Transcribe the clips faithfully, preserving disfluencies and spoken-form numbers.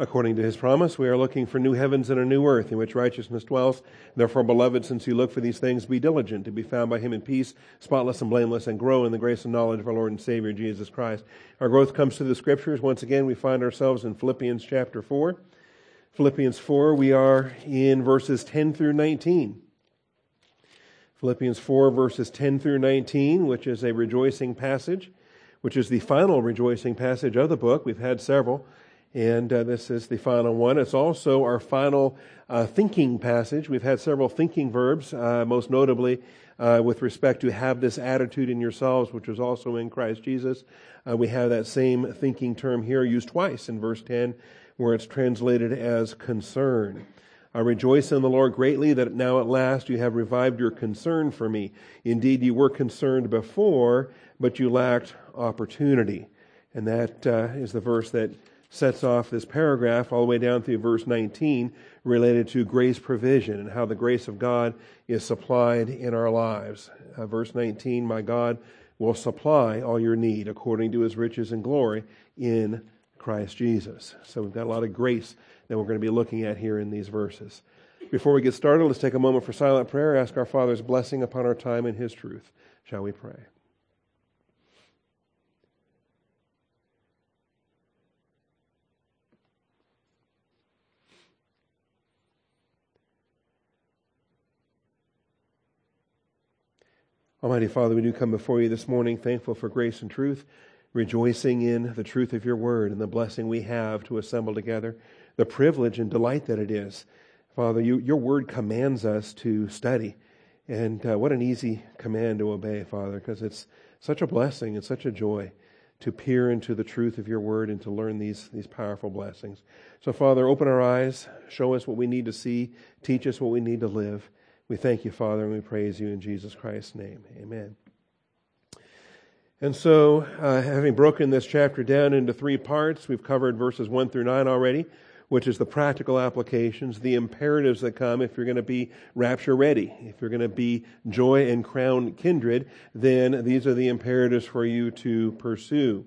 according to his promise. We are looking for new heavens and a new earth in which righteousness dwells. Therefore, beloved, since you look for these things, be diligent to be found by him in peace, spotless and blameless, and grow in the grace and knowledge of our Lord and Savior, Jesus Christ. Our growth comes through the Scriptures. Once again, we find ourselves in Philippians chapter four. Philippians four, we are in verses ten through nineteen. Philippians four, verses ten through nineteen, which is a rejoicing passage, which is the final rejoicing passage of the book. We've had several. And uh, this is the final one. It's also our final uh, thinking passage. We've had several thinking verbs, uh, most notably uh, with respect to have this attitude in yourselves, which was also in Christ Jesus. Uh, we have that same thinking term here used twice in verse ten, where it's translated as concern. I rejoice in the Lord greatly that now at last you have revived your concern for me. Indeed, you were concerned before, but you lacked opportunity. And that uh, is the verse that sets off this paragraph all the way down through verse nineteen related to grace provision and how the grace of God is supplied in our lives. Uh, verse nineteen, my God will supply all your need according to his riches and glory in Christ Jesus. So we've got a lot of grace that we're going to be looking at here in these verses. Before we get started, let's take a moment for silent prayer. Ask our Father's blessing upon our time and his truth. Shall we pray? Almighty Father, we do come before you this morning, thankful for grace and truth, rejoicing in the truth of your word and the blessing we have to assemble together, the privilege and delight that it is. Father, you, your word commands us to study, and uh, what an easy command to obey, Father, because it's such a blessing and such a joy to peer into the truth of your word and to learn these, these powerful blessings. So, Father, open our eyes, show us what we need to see, teach us what we need to live. We thank you, Father, and we praise you in Jesus Christ's name. Amen. And so, uh, having broken this chapter down into three parts, we've covered verses one through nine already, which is the practical applications, the imperatives that come if you're going to be rapture ready. If you're going to be joy and crown kindred, then these are the imperatives for you to pursue.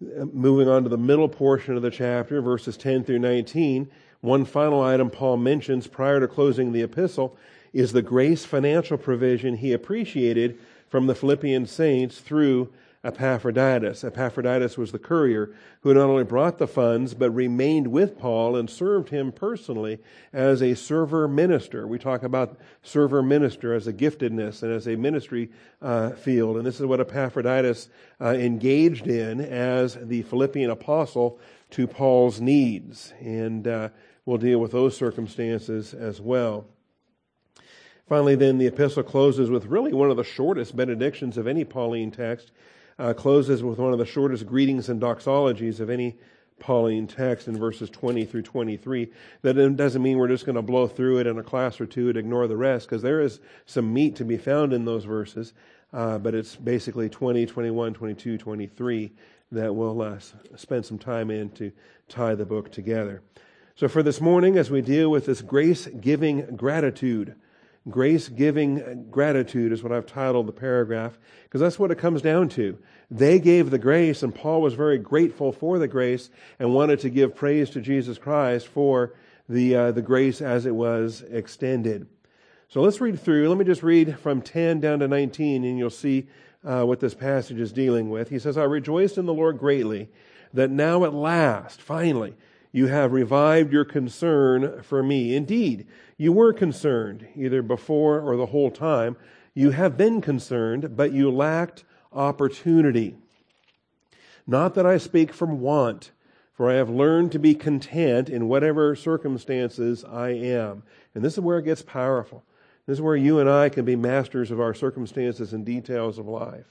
Moving on to the middle portion of the chapter, verses ten through nineteen, one final item Paul mentions prior to closing the epistle is the grace financial provision he appreciated from the Philippian saints through Epaphroditus. Epaphroditus was the courier who not only brought the funds, but remained with Paul and served him personally as a server minister. We talk about server minister as a giftedness and as a ministry uh, field. And this is what Epaphroditus uh, engaged in as the Philippian apostle to Paul's needs. And uh, we'll deal with those circumstances as well. Finally, then, the epistle closes with really one of the shortest benedictions of any Pauline text, uh, closes with one of the shortest greetings and doxologies of any Pauline text in verses twenty through twenty-three. That doesn't mean we're just going to blow through it in a class or two and ignore the rest, because there is some meat to be found in those verses, uh, but it's basically twenty, twenty-one, twenty-two, twenty-three that we'll uh, spend some time in to tie the book together. So for this morning, as we deal with this grace-giving gratitude, grace-giving gratitude is what I've titled the paragraph, because that's what it comes down to. They gave the grace, and Paul was very grateful for the grace and wanted to give praise to Jesus Christ for the uh, the grace as it was extended. So let's read through. Let me just read from ten down to nineteen, and you'll see Uh, what this passage is dealing with. He says, I rejoiced in the Lord greatly that now at last, finally, you have revived your concern for me. Indeed, you were concerned either before or the whole time. You have been concerned, but you lacked opportunity. Not that I speak from want, for I have learned to be content in whatever circumstances I am. And this is where it gets powerful. This is where you and I can be masters of our circumstances and details of life.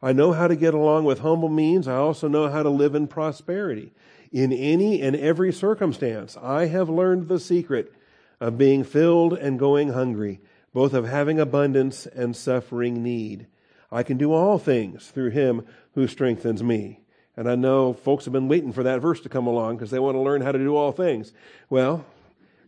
I know how to get along with humble means. I also know how to live in prosperity. In any and every circumstance, I have learned the secret of being filled and going hungry, both of having abundance and suffering need. I can do all things through him who strengthens me. And I know folks have been waiting for that verse to come along because they want to learn how to do all things. Well,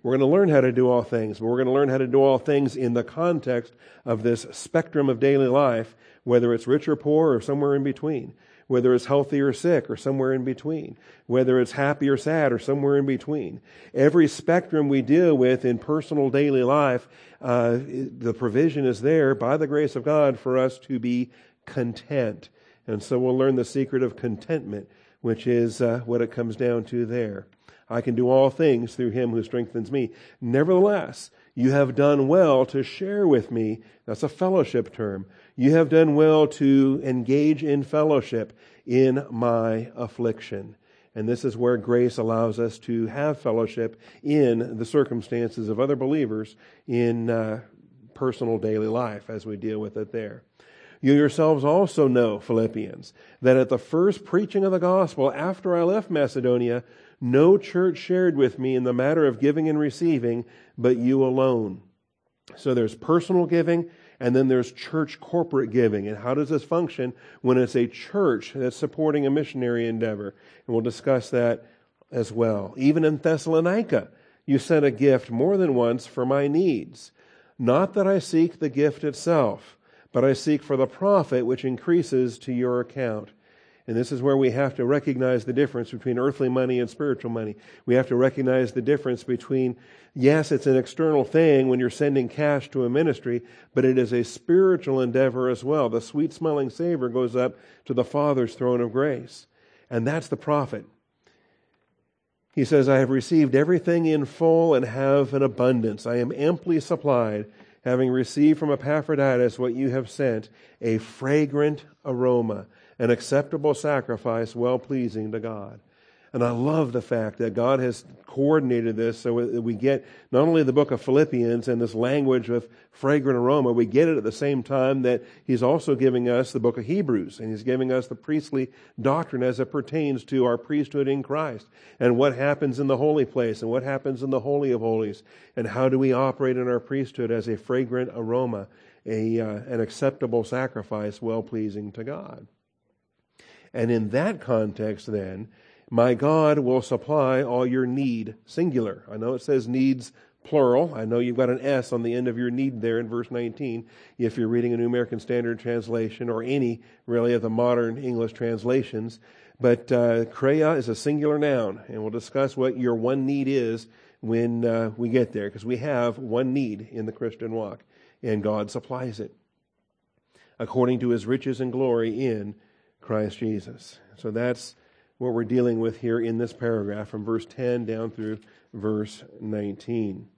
we're going to learn how to do all things, but we're going to learn how to do all things in the context of this spectrum of daily life, whether it's rich or poor or somewhere in between. whether it's healthy or sick or somewhere in between, whether it's happy or sad or somewhere in between. Every spectrum we deal with in personal daily life, uh, the provision is there by the grace of God for us to be content. And so we'll learn the secret of contentment, which is uh, what it comes down to there. I can do all things through him who strengthens me. Nevertheless, you have done well to share with me. That's a fellowship term. You have done well to engage in fellowship in my affliction. And this is where grace allows us to have fellowship in the circumstances of other believers in uh, personal daily life as we deal with it there. You yourselves also know, Philippians, that at the first preaching of the gospel after I left Macedonia, no church shared with me in the matter of giving and receiving, but you alone. So there's personal giving, and then there's church corporate giving. And how does this function when it's a church that's supporting a missionary endeavor? And we'll discuss that as well. Even in Thessalonica, you sent a gift more than once for my needs. Not that I seek the gift itself, but I seek for the profit which increases to your account. And this is where we have to recognize the difference between earthly money and spiritual money. We have to recognize the difference between, yes, it's an external thing when you're sending cash to a ministry, but it is a spiritual endeavor as well. The sweet-smelling savor goes up to the Father's throne of grace. And that's the profit. He says, I have received everything in full and have an abundance. I am amply supplied, having received from Epaphroditus what you have sent, a fragrant aroma, an acceptable sacrifice, well-pleasing to God. And I love the fact that God has coordinated this so that we get not only the book of Philippians and this language of fragrant aroma, we get it at the same time that he's also giving us the book of Hebrews, and he's giving us the priestly doctrine as it pertains to our priesthood in Christ, and what happens in the holy place, and what happens in the Holy of Holies, and how do we operate in our priesthood as a fragrant aroma, a, uh, an acceptable sacrifice, well-pleasing to God. And in that context then, my God will supply all your need, singular. I know it says needs, plural. I know you've got an S on the end of your need there in verse nineteen, if you're reading a New American Standard translation or any, really, of the modern English translations. But uh, kreia is a singular noun, and we'll discuss what your one need is when uh, we get there, because we have one need in the Christian walk, and God supplies it according to his riches and glory in Christ Jesus. So that's what we're dealing with here in this paragraph from verse ten down through verse nineteen.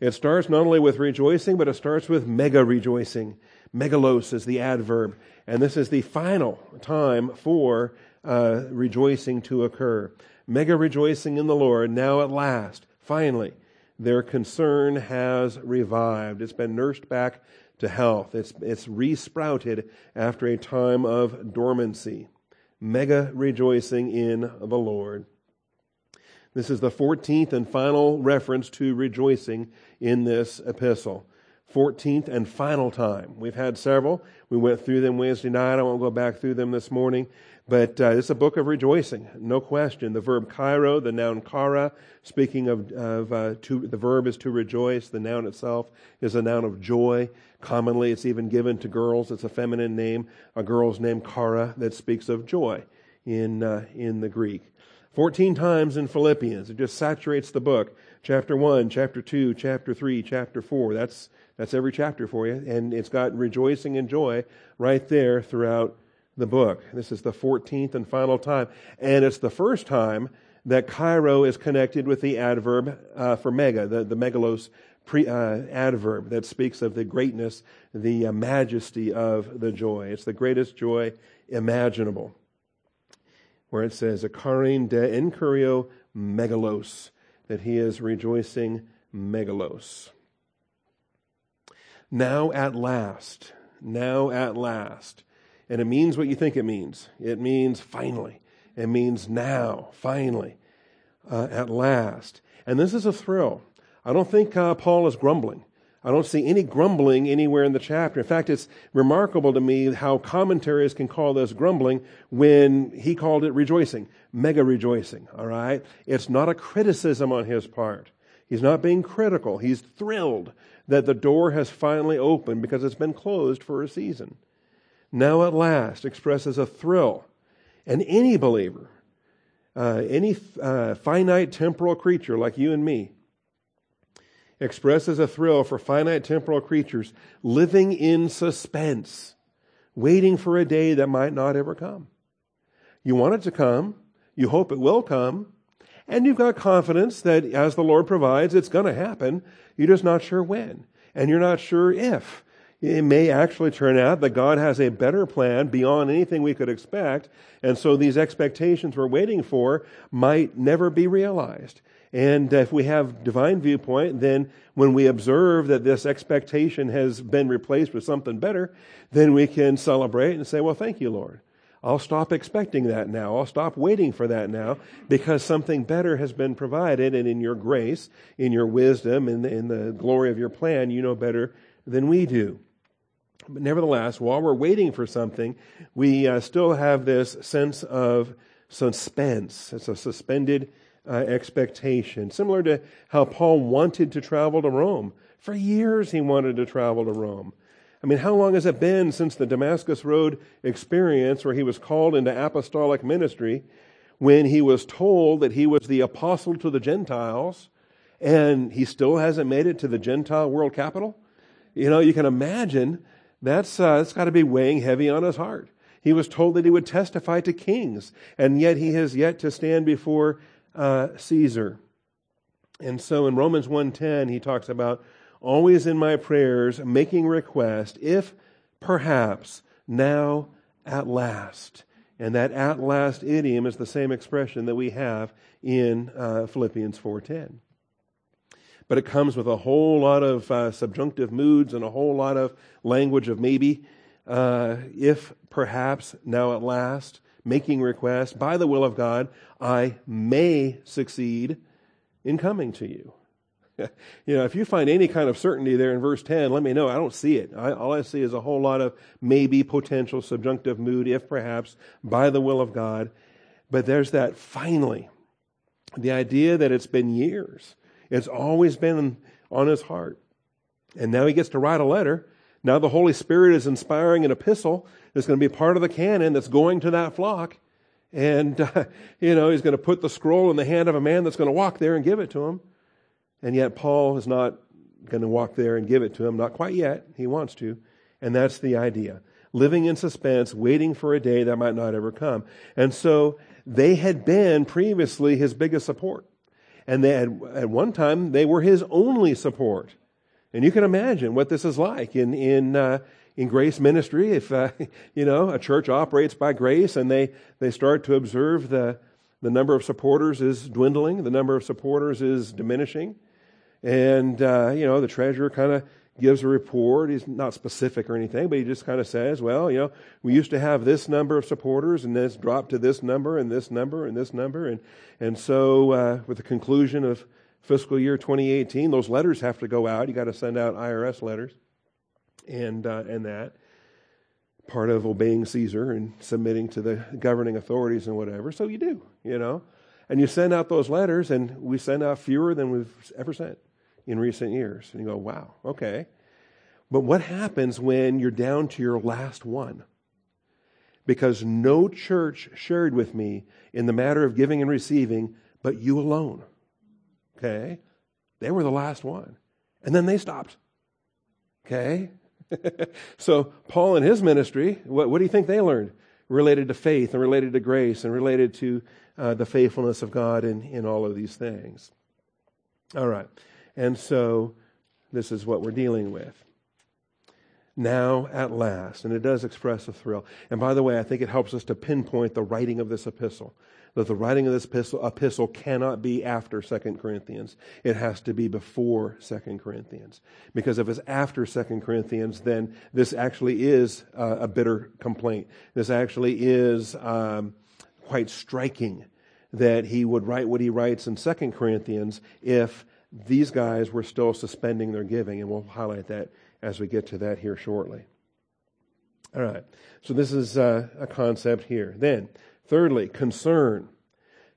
It starts not only with rejoicing, but it starts with mega rejoicing. Megalos is the adverb. And this is the final time for uh, rejoicing to occur. Mega rejoicing in the Lord, now at last, finally, their concern has revived. It's been nursed back to health. It's, it's re-sprouted after a time of dormancy. Mega rejoicing in the Lord. This is the fourteenth and final reference to rejoicing in this epistle. fourteenth and final time. We've had several. We went through them Wednesday night. I won't go back through them this morning. But uh, it's a book of rejoicing, no question. The verb kairo, the noun kara, speaking of, of uh, to, the verb is to rejoice. The noun itself is a noun of joy. Commonly, it's even given to girls. It's a feminine name, a girl's name, kara, that speaks of joy in uh, in the Greek. Fourteen times in Philippians. It just saturates the book. Chapter one, chapter two, chapter three, chapter four. That's, that's every chapter for you. And it's got rejoicing and joy right there throughout the book. This is the fourteenth and final time. And it's the first time that kairo is connected with the adverb uh, for mega, the, the megalos pre, uh, adverb that speaks of the greatness, the uh, majesty of the joy. It's the greatest joy imaginable. Where it says, akarein de enkurio megalos, that he is rejoicing megalos. Now at last, now at last. And it means what you think it means. It means finally. It means now, finally, uh, at last. And this is a thrill. I don't think uh, Paul is grumbling. I don't see any grumbling anywhere in the chapter. In fact, it's remarkable to me how commentaries can call this grumbling when he called it rejoicing, mega rejoicing, all right? It's not a criticism on his part. He's not being critical. He's thrilled that the door has finally opened because it's been closed for a season. Now at last expresses a thrill And any believer, uh, any uh, finite temporal creature like you and me, expresses a thrill for finite temporal creatures living in suspense, waiting for a day that might not ever come. You want it to come, you hope it will come, and you've got confidence that as the Lord provides, it's going to happen. You're just not sure when, and you're not sure if. It may actually turn out that God has a better plan beyond anything we could expect, and so these expectations we're waiting for might never be realized. And if we have divine viewpoint, then when we observe that this expectation has been replaced with something better, then we can celebrate and say, well, thank you, Lord. I'll stop expecting that now. I'll stop waiting for that now because something better has been provided. And in your grace, in your wisdom, in the, in the glory of your plan, you know better than we do. But nevertheless, while we're waiting for something, we uh, still have this sense of suspense. It's a suspended Uh, expectation, similar to how Paul wanted to travel to Rome. For years he wanted to travel to Rome. I mean, how long has it been since the Damascus Road experience where he was called into apostolic ministry, when he was told that he was the apostle to the Gentiles, and he still hasn't made it to the Gentile world capital? You know, you can imagine that's uh, that's got to be weighing heavy on his heart. He was told that he would testify to kings, and yet he has yet to stand before Uh, Caesar. And so in Romans one ten, he talks about always in my prayers, making request, if perhaps now at last. And that at last idiom is the same expression that we have in uh, Philippians four ten. But it comes with a whole lot of uh, subjunctive moods and a whole lot of language of maybe, uh, if perhaps now at last, making requests by the will of God, I may succeed in coming to you. You know, if you find any kind of certainty there in verse ten, let me know. I don't see it. I, all I see is a whole lot of maybe, potential, subjunctive mood, if perhaps, by the will of God. But there's that finally, the idea that it's been years. It's always been on his heart. And now he gets to write a letter. Now the Holy Spirit is inspiring an epistle that's going to be part of the canon that's going to that flock. And, uh, you know, he's going to put the scroll in the hand of a man that's going to walk there and give it to him. And yet Paul is not going to walk there and give it to him. Not quite yet. He wants to. And that's the idea. Living in suspense, waiting for a day that might not ever come. And so they had been previously his biggest support. And they had, at one time, they were his only support. And you can imagine what this is like in in uh, in grace ministry. If uh, you know a church operates by grace, and they, they start to observe the the number of supporters is dwindling, the number of supporters is diminishing, and uh, you know the treasurer kind of gives a report. He's not specific or anything, but he just kind of says, well, you know, we used to have this number of supporters, and it's dropped to this number and this number and this number, and and so uh, with the conclusion of fiscal year twenty eighteen, those letters have to go out. You got to send out I R S letters, and uh, and that part of obeying Caesar and submitting to the governing authorities and whatever. So you do, you know, and you send out those letters, and we send out fewer than we've ever sent in recent years. And you go, wow, okay, but what happens when you're down to your last one? Because no church shared with me in the matter of giving and receiving, but you alone. Okay, they were the last one. And then they stopped. Okay, so Paul and his ministry, what, what do you think they learned? Related to faith and related to grace and related to uh, the faithfulness of God in, in all of these things. All right, and so this is what we're dealing with. Now at last, and it does express a thrill. And by the way, I think it helps us to pinpoint the writing of this epistle. That the writing of this epistle, epistle cannot be after Second Corinthians. It has to be before Second Corinthians. Because if it's after Second Corinthians, then this actually is uh, a bitter complaint. This actually is um, quite striking that he would write what he writes in Second Corinthians if these guys were still suspending their giving. And we'll highlight that as we get to that here shortly. All right, so this is uh, a concept here. Then, thirdly, concern.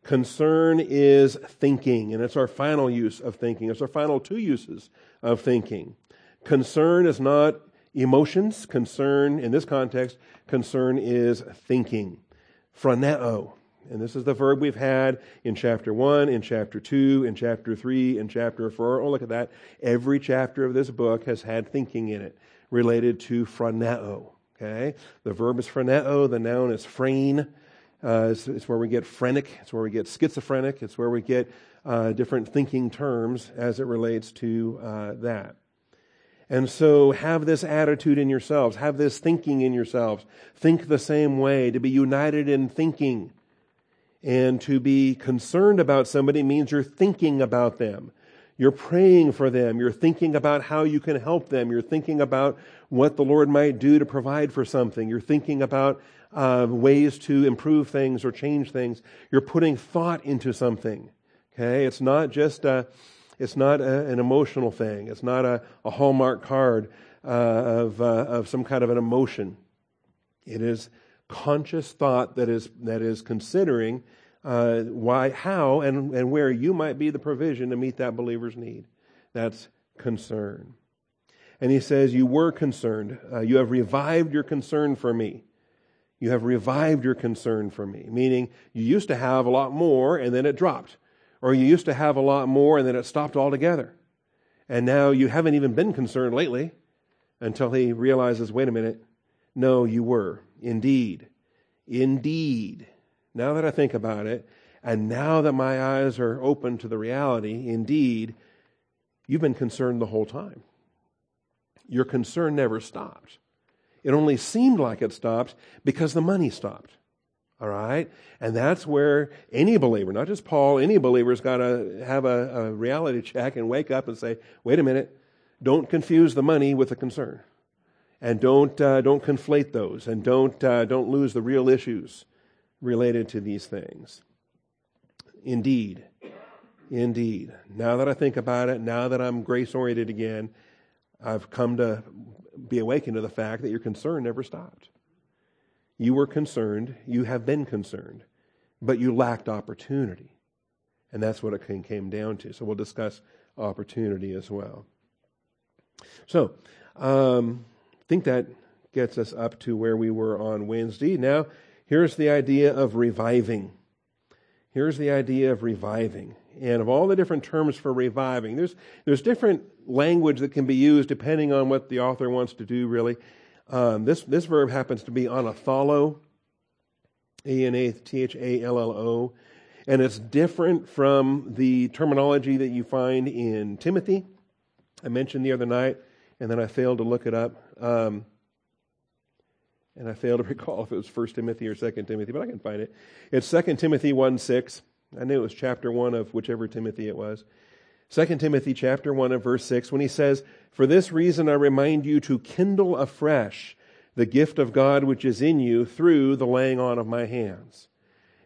Concern is thinking, and it's our final use of thinking. It's our final two uses of thinking. Concern is not emotions. Concern, in this context, concern is thinking. phroneo. And this is the verb we've had in chapter one, in chapter two, in chapter three, in chapter four. Oh, look at that. Every chapter of this book has had thinking in it related to phroneo. Okay? The verb is phroneo. The noun is phrane. Uh, it's, it's where we get phrenic. It's where we get schizophrenic. It's where we get uh, different thinking terms as it relates to uh, that. And so have this attitude in yourselves. Have this thinking in yourselves. Think the same way. To be united in thinking. And to be concerned about somebody means you're thinking about them. You're praying for them. You're thinking about how you can help them. You're thinking about what the Lord might do to provide for something. You're thinking about uh, ways to improve things or change things. You're putting thought into something. Okay, it's not just a, it's not a, an emotional thing. It's not a, a Hallmark card uh, of uh, of some kind of an emotion. It is conscious thought that is that is considering uh, why, how, and, and where you might be the provision to meet that believer's need. That's concern. And he says, you were concerned. Uh, you have revived your concern for me. You have revived your concern for me. Meaning, you used to have a lot more and then it dropped. Or you used to have a lot more and then it stopped altogether. And now you haven't even been concerned lately, until he realizes, wait a minute, no, you were. Indeed, indeed, now that I think about it, and now that my eyes are open to the reality, indeed, you've been concerned the whole time. Your concern never stopped. It only seemed like it stopped because the money stopped. All right? And that's where any believer, not just Paul, any believer's got to have a, a reality check and wake up and say, wait a minute, don't confuse the money with the concern. And don't uh, don't conflate those, and don't uh, don't lose the real issues related to these things. Indeed, indeed. Now that I think about it, now that I'm grace-oriented again, I've come to be awakened to the fact that your concern never stopped. You were concerned, you have been concerned, but you lacked opportunity. And that's what it came down to. So we'll discuss opportunity as well. So, um, I think that gets us up to where we were on Wednesday. Now, here's the idea of reviving. Here's the idea of reviving. And of all the different terms for reviving, there's there's different language that can be used depending on what the author wants to do, really. Um, this, this verb happens to be anathalo, A N A T H A L L O, and it's different from the terminology that you find in Timothy. I mentioned the other night, and then I failed to look it up. Um, and I failed to recall if it was First Timothy or Second Timothy, but I can find it. It's Second Timothy one six. I knew it was chapter one of whichever Timothy it was. Second Timothy chapter one and verse six, when he says, "For this reason I remind you to kindle afresh the gift of God which is in you through the laying on of my hands."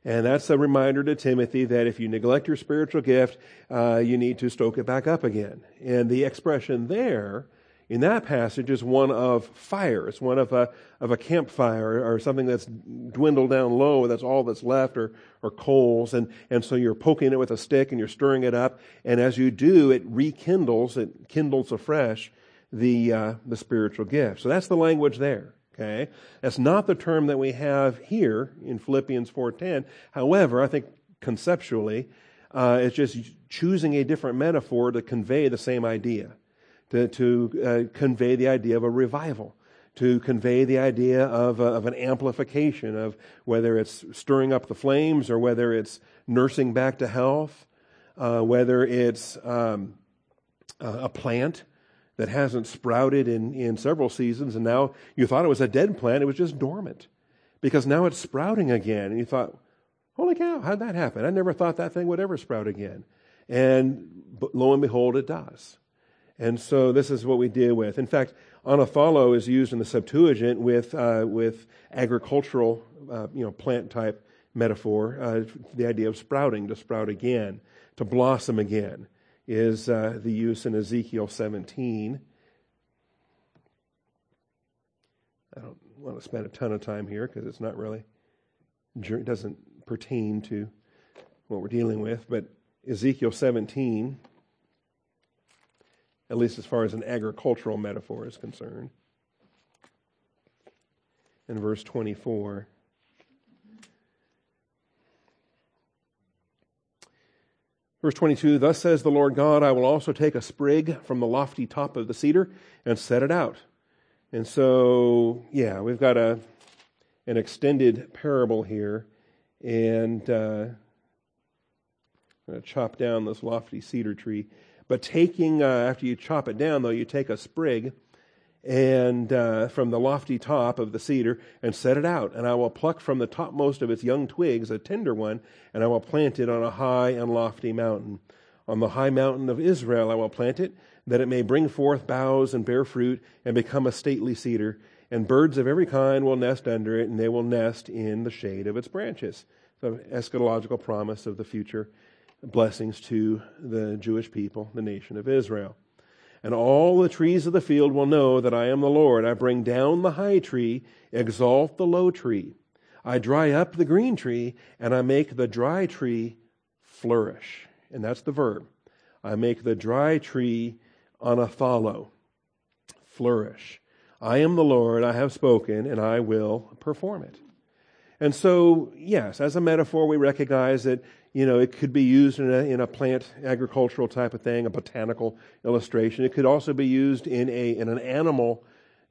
And that's a reminder to Timothy that if you neglect your spiritual gift, uh, you need to stoke it back up again. And the expression there in that passage is one of fire. It's one of a of a campfire, or something that's dwindled down low. That's all that's left, or or coals. And and so you're poking it with a stick and you're stirring it up. And as you do, it rekindles, it kindles afresh the uh, the spiritual gift. So that's the language there. Okay, that's not the term that we have here in Philippians four ten. However, I think conceptually, uh, it's just choosing a different metaphor to convey the same idea. to, to uh, convey the idea of a revival, to convey the idea of, a, of an amplification, of whether it's stirring up the flames or whether it's nursing back to health, uh, whether it's um, a plant that hasn't sprouted in, in several seasons, and now you thought it was a dead plant, it was just dormant, because now it's sprouting again, and you thought, holy cow, how'd that happen? I never thought that thing would ever sprout again. And lo and behold, it does. And so this is what we deal with. In fact, anathalo is used in the Septuagint with uh, with agricultural, uh, you know, plant type metaphor. Uh, the idea of sprouting, to sprout again, to blossom again, is uh, the use in Ezekiel seventeen. I don't want to spend a ton of time here because it's not really, it doesn't pertain to what we're dealing with. But Ezekiel seventeen. At least as far as an agricultural metaphor is concerned. In verse twenty-four, Verse twenty-two, thus says the Lord God, I will also take a sprig from the lofty top of the cedar and set it out. And so, yeah, we've got a an extended parable here. And uh, I'm going to chop down this lofty cedar tree. But taking, uh, after you chop it down, though, you take a sprig and uh, from the lofty top of the cedar and set it out. And I will pluck from the topmost of its young twigs a tender one, and I will plant it on a high and lofty mountain. On the high mountain of Israel I will plant it, that it may bring forth boughs and bear fruit and become a stately cedar. And birds of every kind will nest under it, and they will nest in the shade of its branches. The eschatological promise of the future blessings to the Jewish people, the nation of Israel. And all the trees of the field will know that I am the Lord. I bring down the high tree, exalt the low tree. I dry up the green tree, and I make the dry tree flourish. And that's the verb. I make the dry tree anathalo, flourish. I am the Lord, I have spoken, and I will perform it. And so, yes, as a metaphor, we recognize that, you know, it could be used in a, in a plant agricultural type of thing, a botanical illustration. It could also be used in a in an animal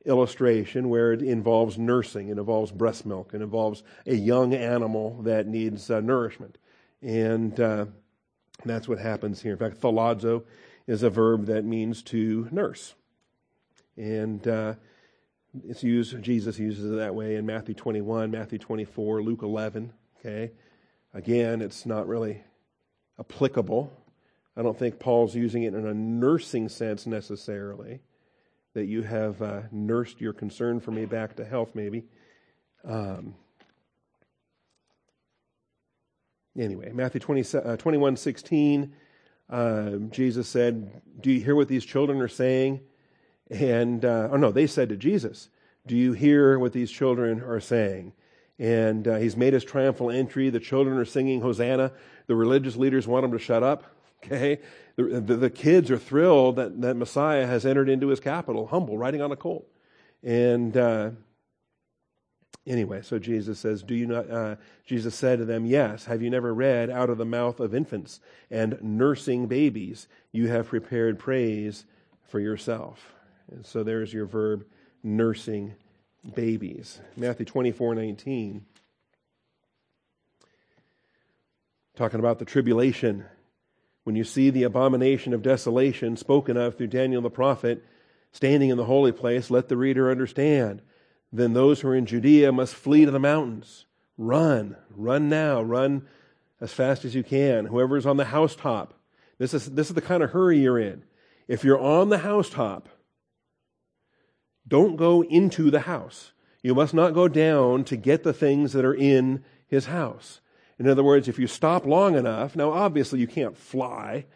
illustration where it involves nursing, it involves breast milk, it involves a young animal that needs uh, nourishment. And uh, that's what happens here. In fact, thalazo is a verb that means to nurse. And uh, it's used, Jesus uses it that way in Matthew twenty-one, Matthew twenty-four, Luke eleven, okay? Again, it's not really applicable. I don't think Paul's using it in a nursing sense necessarily, that you have uh, nursed your concern for me back to health maybe. Um, anyway, Matthew twenty-one sixteen, uh, Jesus said, do you hear what these children are saying? And, uh, oh no, they said to Jesus, do you hear what these children are saying? And uh, he's made his triumphal entry. The children are singing Hosanna. The religious leaders want him to shut up. Okay, The, the, the kids are thrilled that, that Messiah has entered into his capital, humble, riding on a colt. And uh, anyway, so Jesus says, do you not, uh, Jesus said to them, yes, have you never read out of the mouth of infants and nursing babies, you have prepared praise for yourself. And so there's your verb, nursing babies. Matthew twenty-four nineteen. Talking about the tribulation. When you see the abomination of desolation spoken of through Daniel the prophet standing in the holy place, let the reader understand. Then those who are in Judea must flee to the mountains. Run, run now, run as fast as you can. Whoever is on the housetop, this is this is the kind of hurry you're in. If you're on the housetop, don't go into the house. You must not go down to get the things that are in his house. In other words, if you stop long enough, now obviously you can't fly,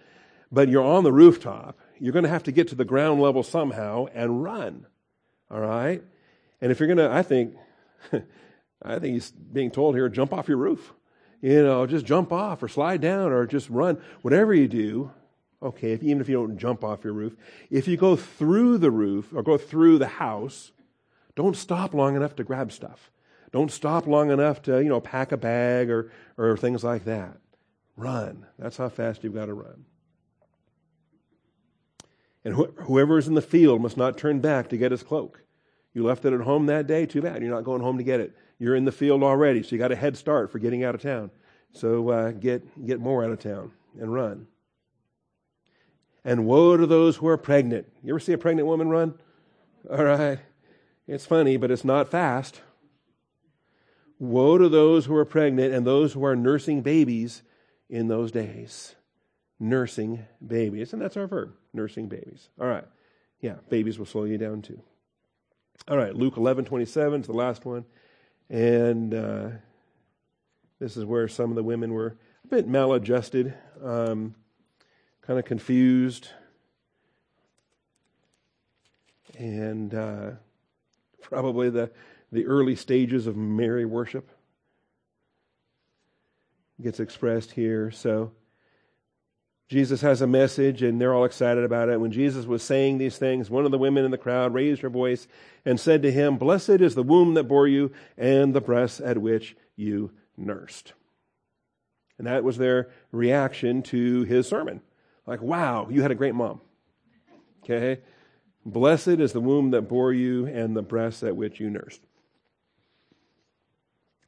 but you're on the rooftop, you're going to have to get to the ground level somehow and run. All right? And if you're going to, I think, I think he's being told here, jump off your roof. You know, just jump off or slide down or just run. Whatever you do, okay, if, even if you don't jump off your roof, if you go through the roof or go through the house, don't stop long enough to grab stuff. Don't stop long enough to, you know, pack a bag or, or things like that. Run. That's how fast you've got to run. And wh- whoever is in the field must not turn back to get his cloak. You left it at home that day, too bad. You're not going home to get it. You're in the field already, so you got a head start for getting out of town. So uh, get get more out of town and run. And woe to those who are pregnant. You ever see a pregnant woman run? All right. It's funny, but it's not fast. Woe to those who are pregnant and those who are nursing babies in those days. Nursing babies. And that's our verb, nursing babies. All right. Yeah, babies will slow you down too. All right, Luke eleven twenty-seven is the last one. And uh, this is where some of the women were a bit maladjusted. Um kind of confused, and uh, probably the, the early stages of Mary worship gets expressed here. So Jesus has a message, and they're all excited about it. When Jesus was saying these things, one of the women in the crowd raised her voice and said to him, "Blessed is the womb that bore you and the breasts at which you nursed." And that was their reaction to his sermon. Like, wow, you had a great mom. Okay? Blessed is the womb that bore you and the breasts at which you nursed.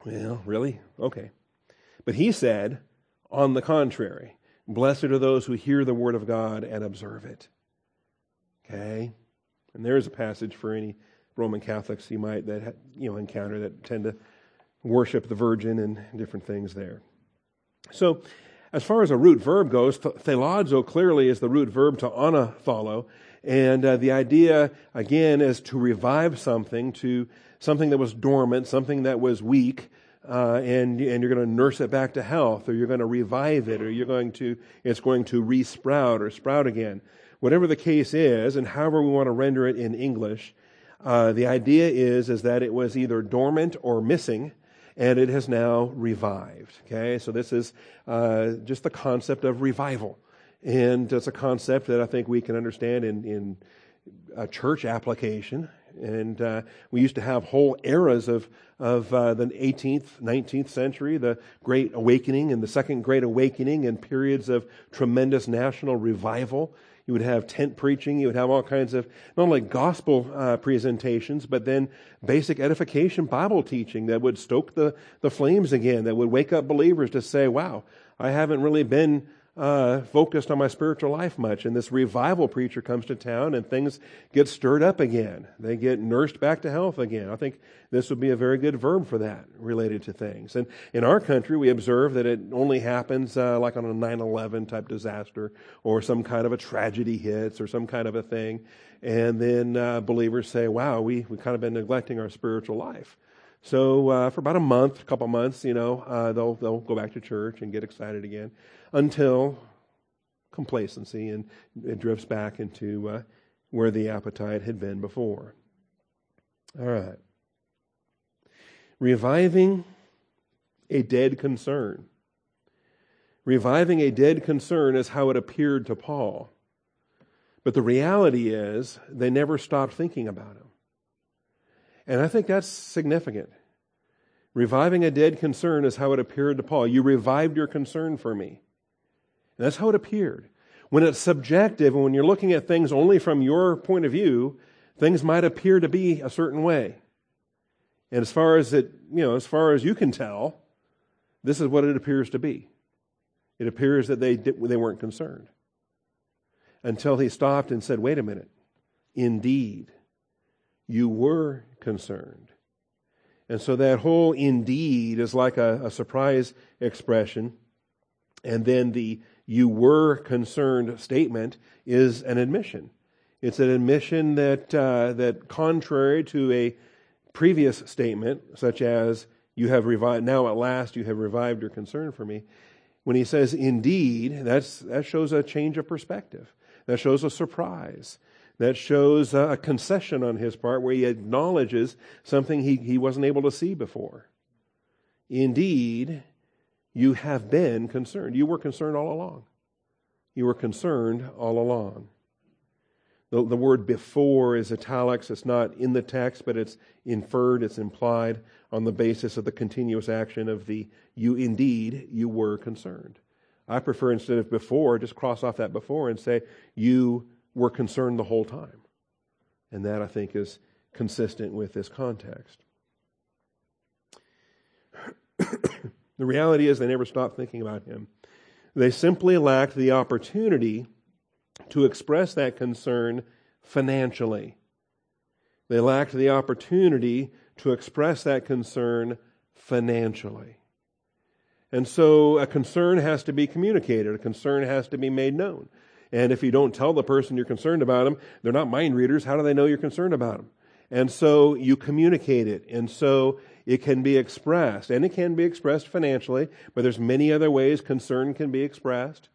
Well, really? Okay. But he said, on the contrary, blessed are those who hear the word of God and observe it. Okay? And there is a passage for any Roman Catholics you might that you know encounter that tend to worship the Virgin and different things there. So, as far as a root verb goes, theladzo clearly is the root verb to anathalo, and uh, the idea, again, is to revive something, to something that was dormant, something that was weak, uh, and and you're going to nurse it back to health, or you're going to revive it, or you're going to it's going to re-sprout or sprout again. Whatever the case is, and however we want to render it in English, uh, the idea is is that it was either dormant or missing, and it has now revived. Okay, so this is uh, just the concept of revival. And it's a concept that I think we can understand in, in a church application. And uh, we used to have whole eras of, of uh, the eighteenth, nineteenth century, the Great Awakening and the Second Great Awakening, and periods of tremendous national revival. You would have tent preaching. You would have all kinds of not only gospel uh, presentations, but then basic edification Bible teaching that would stoke the, the flames again, that would wake up believers to say, wow, I haven't really been uh, focused on my spiritual life much. And this revival preacher comes to town and things get stirred up again. They get nursed back to health again. I think this would be a very good verb for that related to things. And in our country, we observe that it only happens uh, like on a nine eleven type disaster, or some kind of a tragedy hits or some kind of a thing. And then uh, believers say, wow, we, we've kind of been neglecting our spiritual life. So uh, for about a month, a couple months, you know, uh, they'll they'll go back to church and get excited again, until complacency, and it drifts back into uh, where the appetite had been before. All right. Reviving a dead concern. Reviving a dead concern is how it appeared to Paul. But the reality is they never stopped thinking about him. And I think that's significant. Reviving a dead concern is how it appeared to Paul. You revived your concern for me. And that's how it appeared. When it's subjective and when you're looking at things only from your point of view, things might appear to be a certain way. And as far as it, you know, as far as you can tell, this is what it appears to be. It appears that they did, they weren't concerned. Until he stopped and said, wait a minute. Indeed, you were concerned. And so that whole indeed is like a, a surprise expression. And then the you were concerned statement is an admission. It's an admission that uh, that contrary to a previous statement, such as you have revived, now at last you have revived your concern for me. When he says indeed, that's that shows a change of perspective. That shows a surprise. That shows a concession on his part where he acknowledges something he, he wasn't able to see before. Indeed, you have been concerned. You were concerned all along. You were concerned all along. The, the word before is italics. It's not in the text, but it's inferred, it's implied on the basis of the continuous action of the you indeed, you were concerned. I prefer instead of before, just cross off that before and say you were concerned the whole time. And that, I think, is consistent with this context. The reality is they never stopped thinking about him. They simply lacked the opportunity to express that concern financially. They lacked the opportunity to express that concern financially. And so a concern has to be communicated. A concern has to be made known. And if you don't tell the person you're concerned about them, they're not mind readers. How do they know you're concerned about them? And so you communicate it. And so it can be expressed. And it can be expressed financially, but there's many other ways concern can be expressed.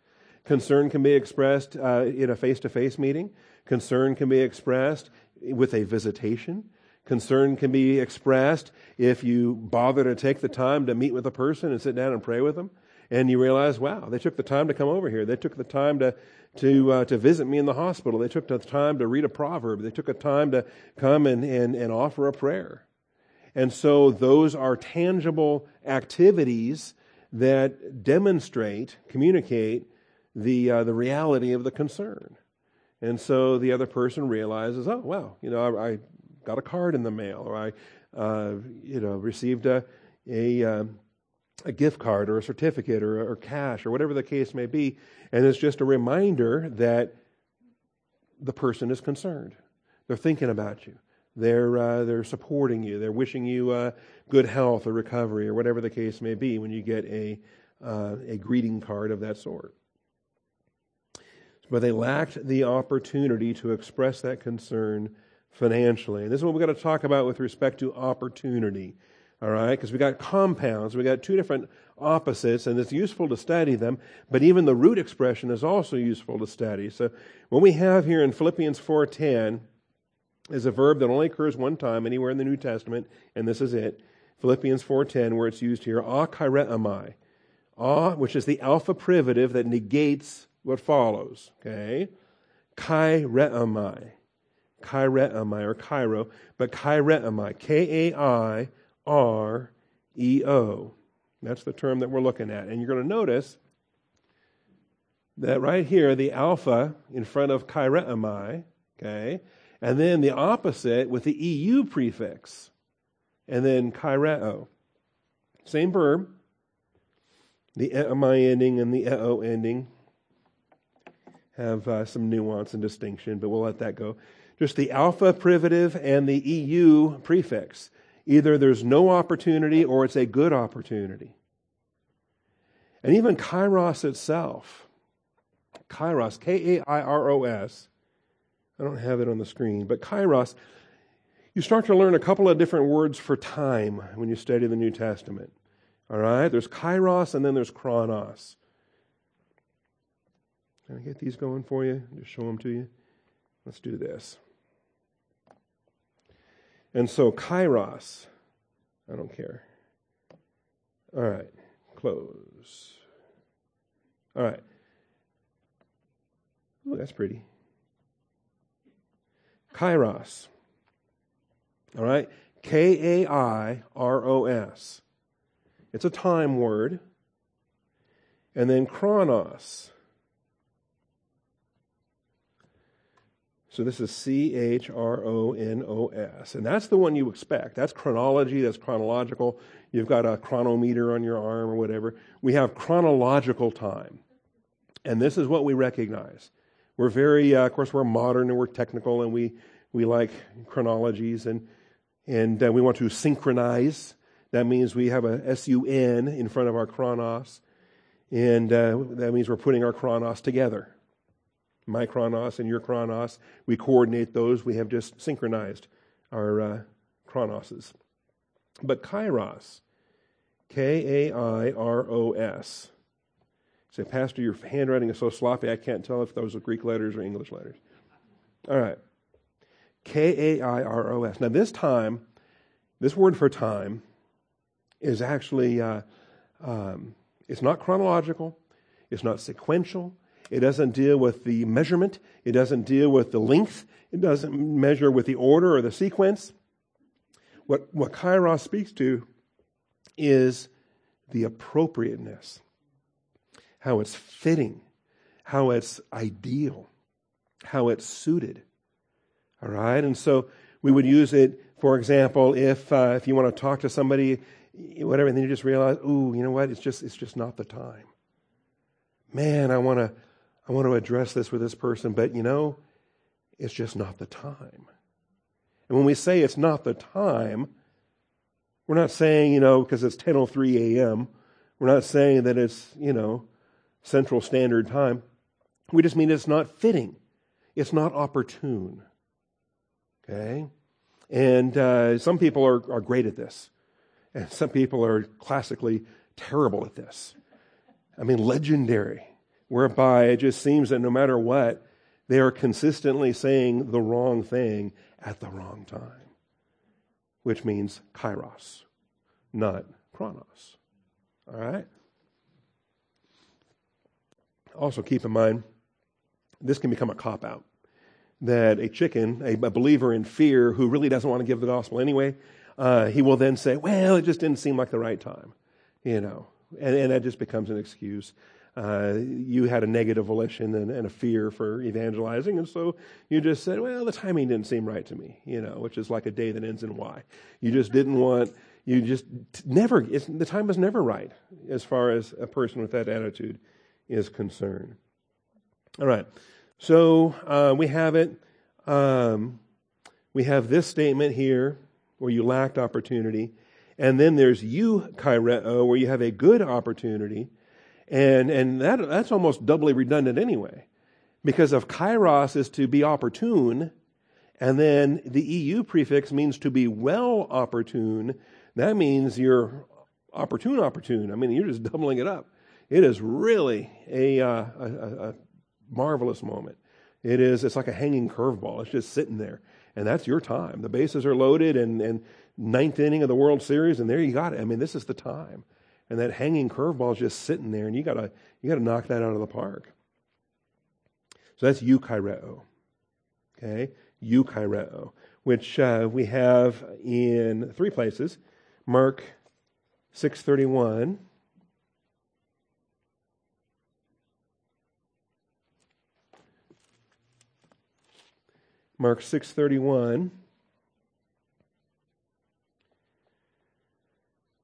Concern can be expressed uh, in a face-to-face meeting. Concern can be expressed with a visitation. Concern can be expressed if you bother to take the time to meet with a person and sit down and pray with them. And you realize, wow, they took the time to come over here. They took the time to to uh, to visit me in the hospital. They took the time to read a proverb. They took the time to come and, and, and offer a prayer. And so those are tangible activities that demonstrate, communicate the uh, the reality of the concern. And so the other person realizes, oh, wow, you know, I, I got a card in the mail, or I, uh, you know, received a a, um, a gift card or a certificate or, or cash or whatever the case may be. And it's just a reminder that the person is concerned. They're thinking about you. They're uh, they're supporting you. They're wishing you uh, good health or recovery or whatever the case may be when you get a uh, a greeting card of that sort. But they lacked the opportunity to express that concern financially. And this is what we've got to talk about with respect to opportunity, all right? Because we got compounds, we got two different opposites, and it's useful to study them, but even the root expression is also useful to study. So what we have here in Philippians four ten is a verb that only occurs one time anywhere in the New Testament, and this is it. Philippians four ten, where it's used here, a kaireamai, a, which is the alpha privative that negates what follows, okay? Kaireamai, kaireamai, or kairo, but kaireamai, K A I R E O. That's the term that we're looking at. And you're going to notice that right here, the alpha in front of kaireamai, okay? And then the opposite with the E U prefix, and then kaireo. Same verb, the eamai ending and the eo ending have uh, some nuance and distinction, but we'll let that go. Just the alpha privative and the E U prefix. Either there's no opportunity or it's a good opportunity. And even kairos itself, kairos, K A I R O S, I don't have it on the screen, but kairos, you start to learn a couple of different words for time when you study the New Testament. All right? There's kairos and then there's chronos. Can I get these going for you? Just show them to you. Let's do this. And so kairos, I don't care. All right, close. All right. Ooh, that's pretty. Kairos. All right, K A I R O S. It's a time word. And then chronos. So this is C H R O N O S. And that's the one you expect. That's chronology. That's chronological. You've got a chronometer on your arm or whatever. We have chronological time. And this is what we recognize. We're very, uh, of course, we're modern and we're technical and we, we like chronologies and, and uh, we want to synchronize. That means we have a S U N in front of our chronos. And uh, that means we're putting our chronos together. My chronos and your chronos, we coordinate those. We have just synchronized our uh, chronoses. But kairos, K A I R O S. Say, Pastor, your handwriting is so sloppy, I can't tell if those are Greek letters or English letters. All right. K A I R O S. Now this time, this word for time is actually, uh, um, it's not chronological, it's not sequential, it doesn't deal with the measurement. It doesn't deal with the length. It doesn't measure with the order or the sequence. What, what kairos speaks to is the appropriateness, how it's fitting, how it's ideal, how it's suited. All right? And so we would use it, for example, if uh, if you want to talk to somebody, whatever, and then you just realize, ooh, you know what? It's just it's just not the time. Man, I want to... I want to address this with this person, but you know, it's just not the time. And when we say it's not the time, we're not saying, you know, because it's ten oh three a.m., we're not saying that it's, you know, Central Standard Time. We just mean it's not fitting. It's not opportune. Okay? And uh, some people are, are great at this. And some people are classically terrible at this. I mean, legendary. Whereby it just seems that no matter what, they are consistently saying the wrong thing at the wrong time, which means kairos, not chronos. All right? Also keep in mind, this can become a cop-out, that a chicken, a, a believer in fear who really doesn't want to give the gospel anyway, uh, he will then say, well, it just didn't seem like the right time, you know. And, and that just becomes an excuse. Uh, you had a negative volition and, and a fear for evangelizing, and so you just said, well, the timing didn't seem right to me, you know, which is like a day that ends in Y. You just didn't want, you just never, it's, the time was never right as far as a person with that attitude is concerned. All right, so uh, we have it. Um, we have this statement here where you lacked opportunity, and then there's you, kaireo, where you have a good opportunity. And and that that's almost doubly redundant anyway, because of kairos is to be opportune, and then the E U prefix means to be well opportune. That means you're opportune, opportune. I mean, you're just doubling it up. It is really a, uh, a, a marvelous moment. It is, it's like a hanging curveball. It's just sitting there, and that's your time. The bases are loaded, and, and ninth inning of the World Series, and there you got it. I mean, this is the time. And that hanging curveball is just sitting there, and you gotta you gotta knock that out of the park. So that's eukaireo, okay? Eukaireo, which uh, we have in three places: Mark six thirty one, Mark six thirty one.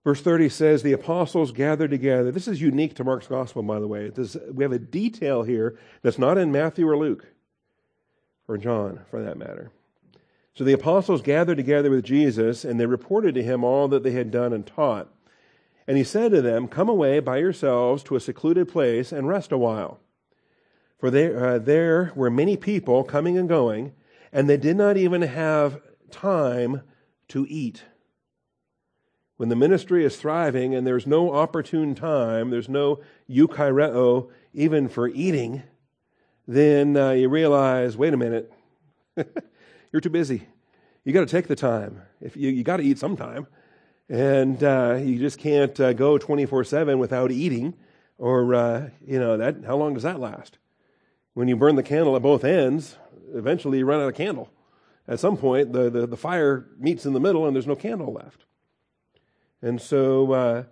Verse thirty says, the apostles gathered together. This is unique to Mark's gospel, by the way. This, we have a detail here that's not in Matthew or Luke, or John, for that matter. So the apostles gathered together with Jesus, and they reported to him all that they had done and taught. And he said to them, come away by yourselves to a secluded place and rest a while. For there, uh, there were many people coming and going, and they did not even have time to eat. When the ministry is thriving and there's no opportune time, there's no eukaireo even for eating, then uh, you realize, wait a minute, you're too busy. You got to take the time. If you you got to eat sometime, and uh, you just can't uh, go twenty-four seven without eating, or uh, you know that. How long does that last? When you burn the candle at both ends, eventually you run out of candle. At some point, the the, the fire meets in the middle, and there's no candle left. And so uh,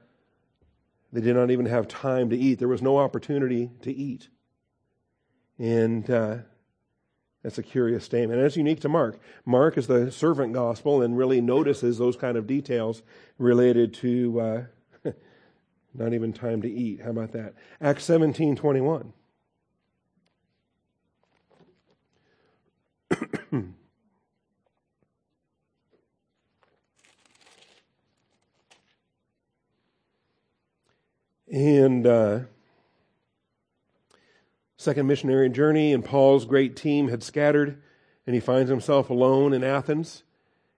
they did not even have time to eat. There was no opportunity to eat. And uh, that's a curious statement. And it's unique to Mark. Mark is the servant gospel and really notices those kind of details related to uh, not even time to eat. How about that? Acts seventeen twenty-one. And uh, second missionary journey, and Paul's great team had scattered, and he finds himself alone in Athens.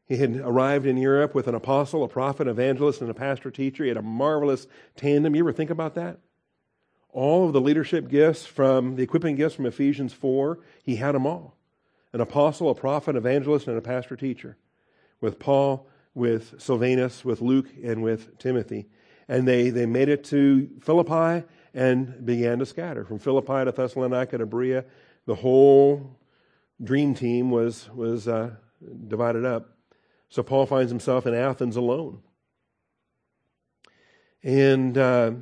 He had arrived in Europe with an apostle, a prophet, evangelist, and a pastor teacher. He had a marvelous tandem. You ever think about that? All of the leadership gifts from, the equipping gifts from Ephesians four, he had them all. An apostle, a prophet, evangelist, and a pastor teacher. With Paul, with Silvanus, with Luke, and with Timothy. And they, they made it to Philippi and began to scatter. From Philippi to Thessalonica to Berea, the whole dream team was, was uh, divided up. So Paul finds himself in Athens alone. And uh,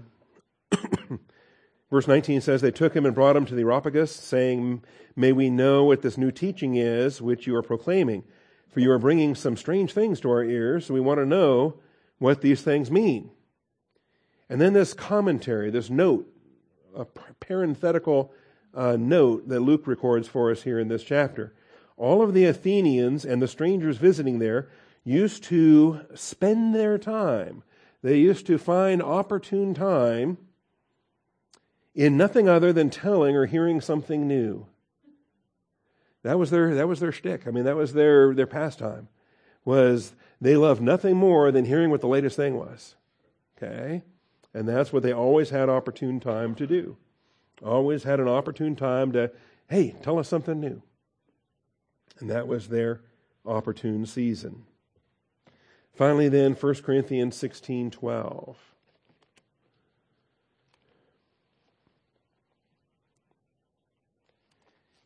verse nineteen says, they took him and brought him to the Areopagus, saying, may we know what this new teaching is which you are proclaiming. For you are bringing some strange things to our ears, so we want to know what these things mean. And then this commentary, this note, a parenthetical uh, note that Luke records for us here in this chapter. All of the Athenians and the strangers visiting there used to spend their time. They used to find opportune time in nothing other than telling or hearing something new. That was their that was their shtick. I mean, that was their, their pastime. Was they loved nothing more than hearing what the latest thing was. Okay? And that's what they always had opportune time to do. Always had an opportune time to, hey, tell us something new. And that was their opportune season. Finally then, First Corinthians sixteen twelve.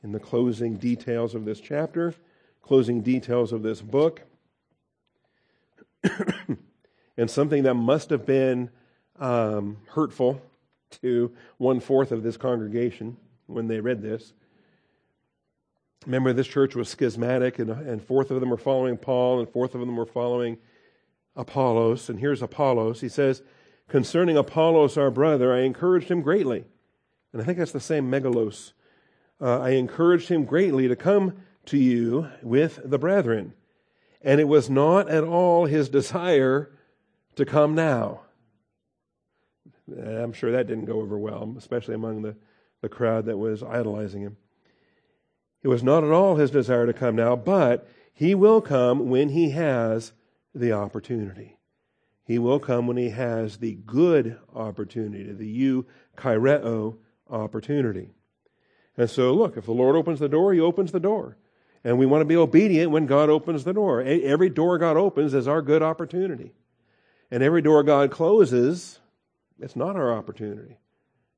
In the closing details of this chapter, closing details of this book, and something that must have been um, hurtful to one-fourth of this congregation when they read this. Remember, this church was schismatic, and, and fourth of them were following Paul, and fourth of them were following Apollos. And here's Apollos. He says, concerning Apollos, our brother, I encouraged him greatly. And I think that's the same megalos. Uh, I encouraged him greatly to come to you with the brethren. And it was not at all his desire to come now. And I'm sure that didn't go over well, especially among the, the crowd that was idolizing him. It was not at all his desire to come now, but he will come when he has the opportunity. He will come when he has the good opportunity, the eukaireo opportunity. And so look, if the Lord opens the door, he opens the door. And we want to be obedient when God opens the door. Every door God opens is our good opportunity. And every door God closes, it's not our opportunity.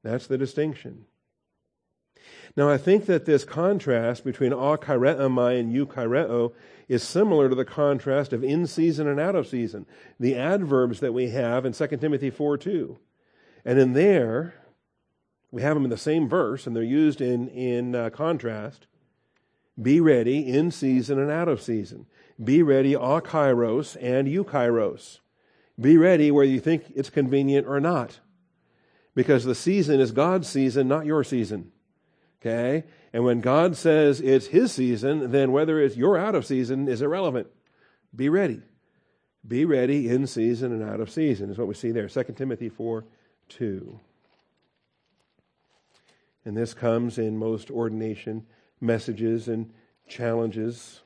That's the distinction. Now, I think that this contrast between akairēomai and eukaireo is similar to the contrast of in season and out of season, the adverbs that we have in Second Timothy four two. And in there, we have them in the same verse, and they're used in, in uh, contrast. Be ready in season and out of season. Be ready akairos and eukairos. Be ready where you think it's convenient or not. Because the season is God's season, not your season. Okay? And when God says it's his season, then whether it's you're out of season is irrelevant. Be ready. Be ready in season and out of season is what we see there. Second Timothy four two. And this comes in most ordination messages and challenges.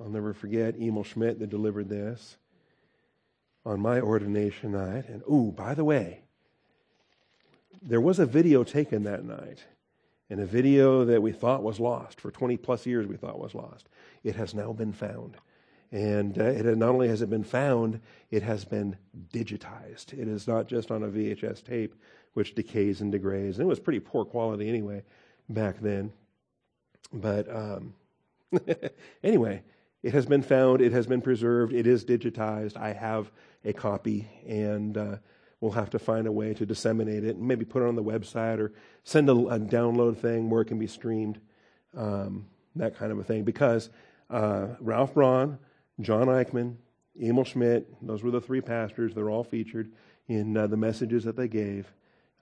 I'll never forget Emil Schmidt that delivered this on my ordination night. And oh, by the way, there was a video taken that night, and a video that we thought was lost. For twenty plus years we thought was lost. It has now been found. And uh, it not only has it been found, it has been digitized. It is not just on a V H S tape, which decays and degrades. And it was pretty poor quality anyway back then. But um, anyway, it has been found, it has been preserved, it is digitized. I have a copy, and uh, we'll have to find a way to disseminate it and maybe put it on the website or send a, a download thing where it can be streamed, um, that kind of a thing. Because uh, Ralph Braun, John Eichmann, Emil Schmidt, those were the three pastors. They're all featured in uh, the messages that they gave.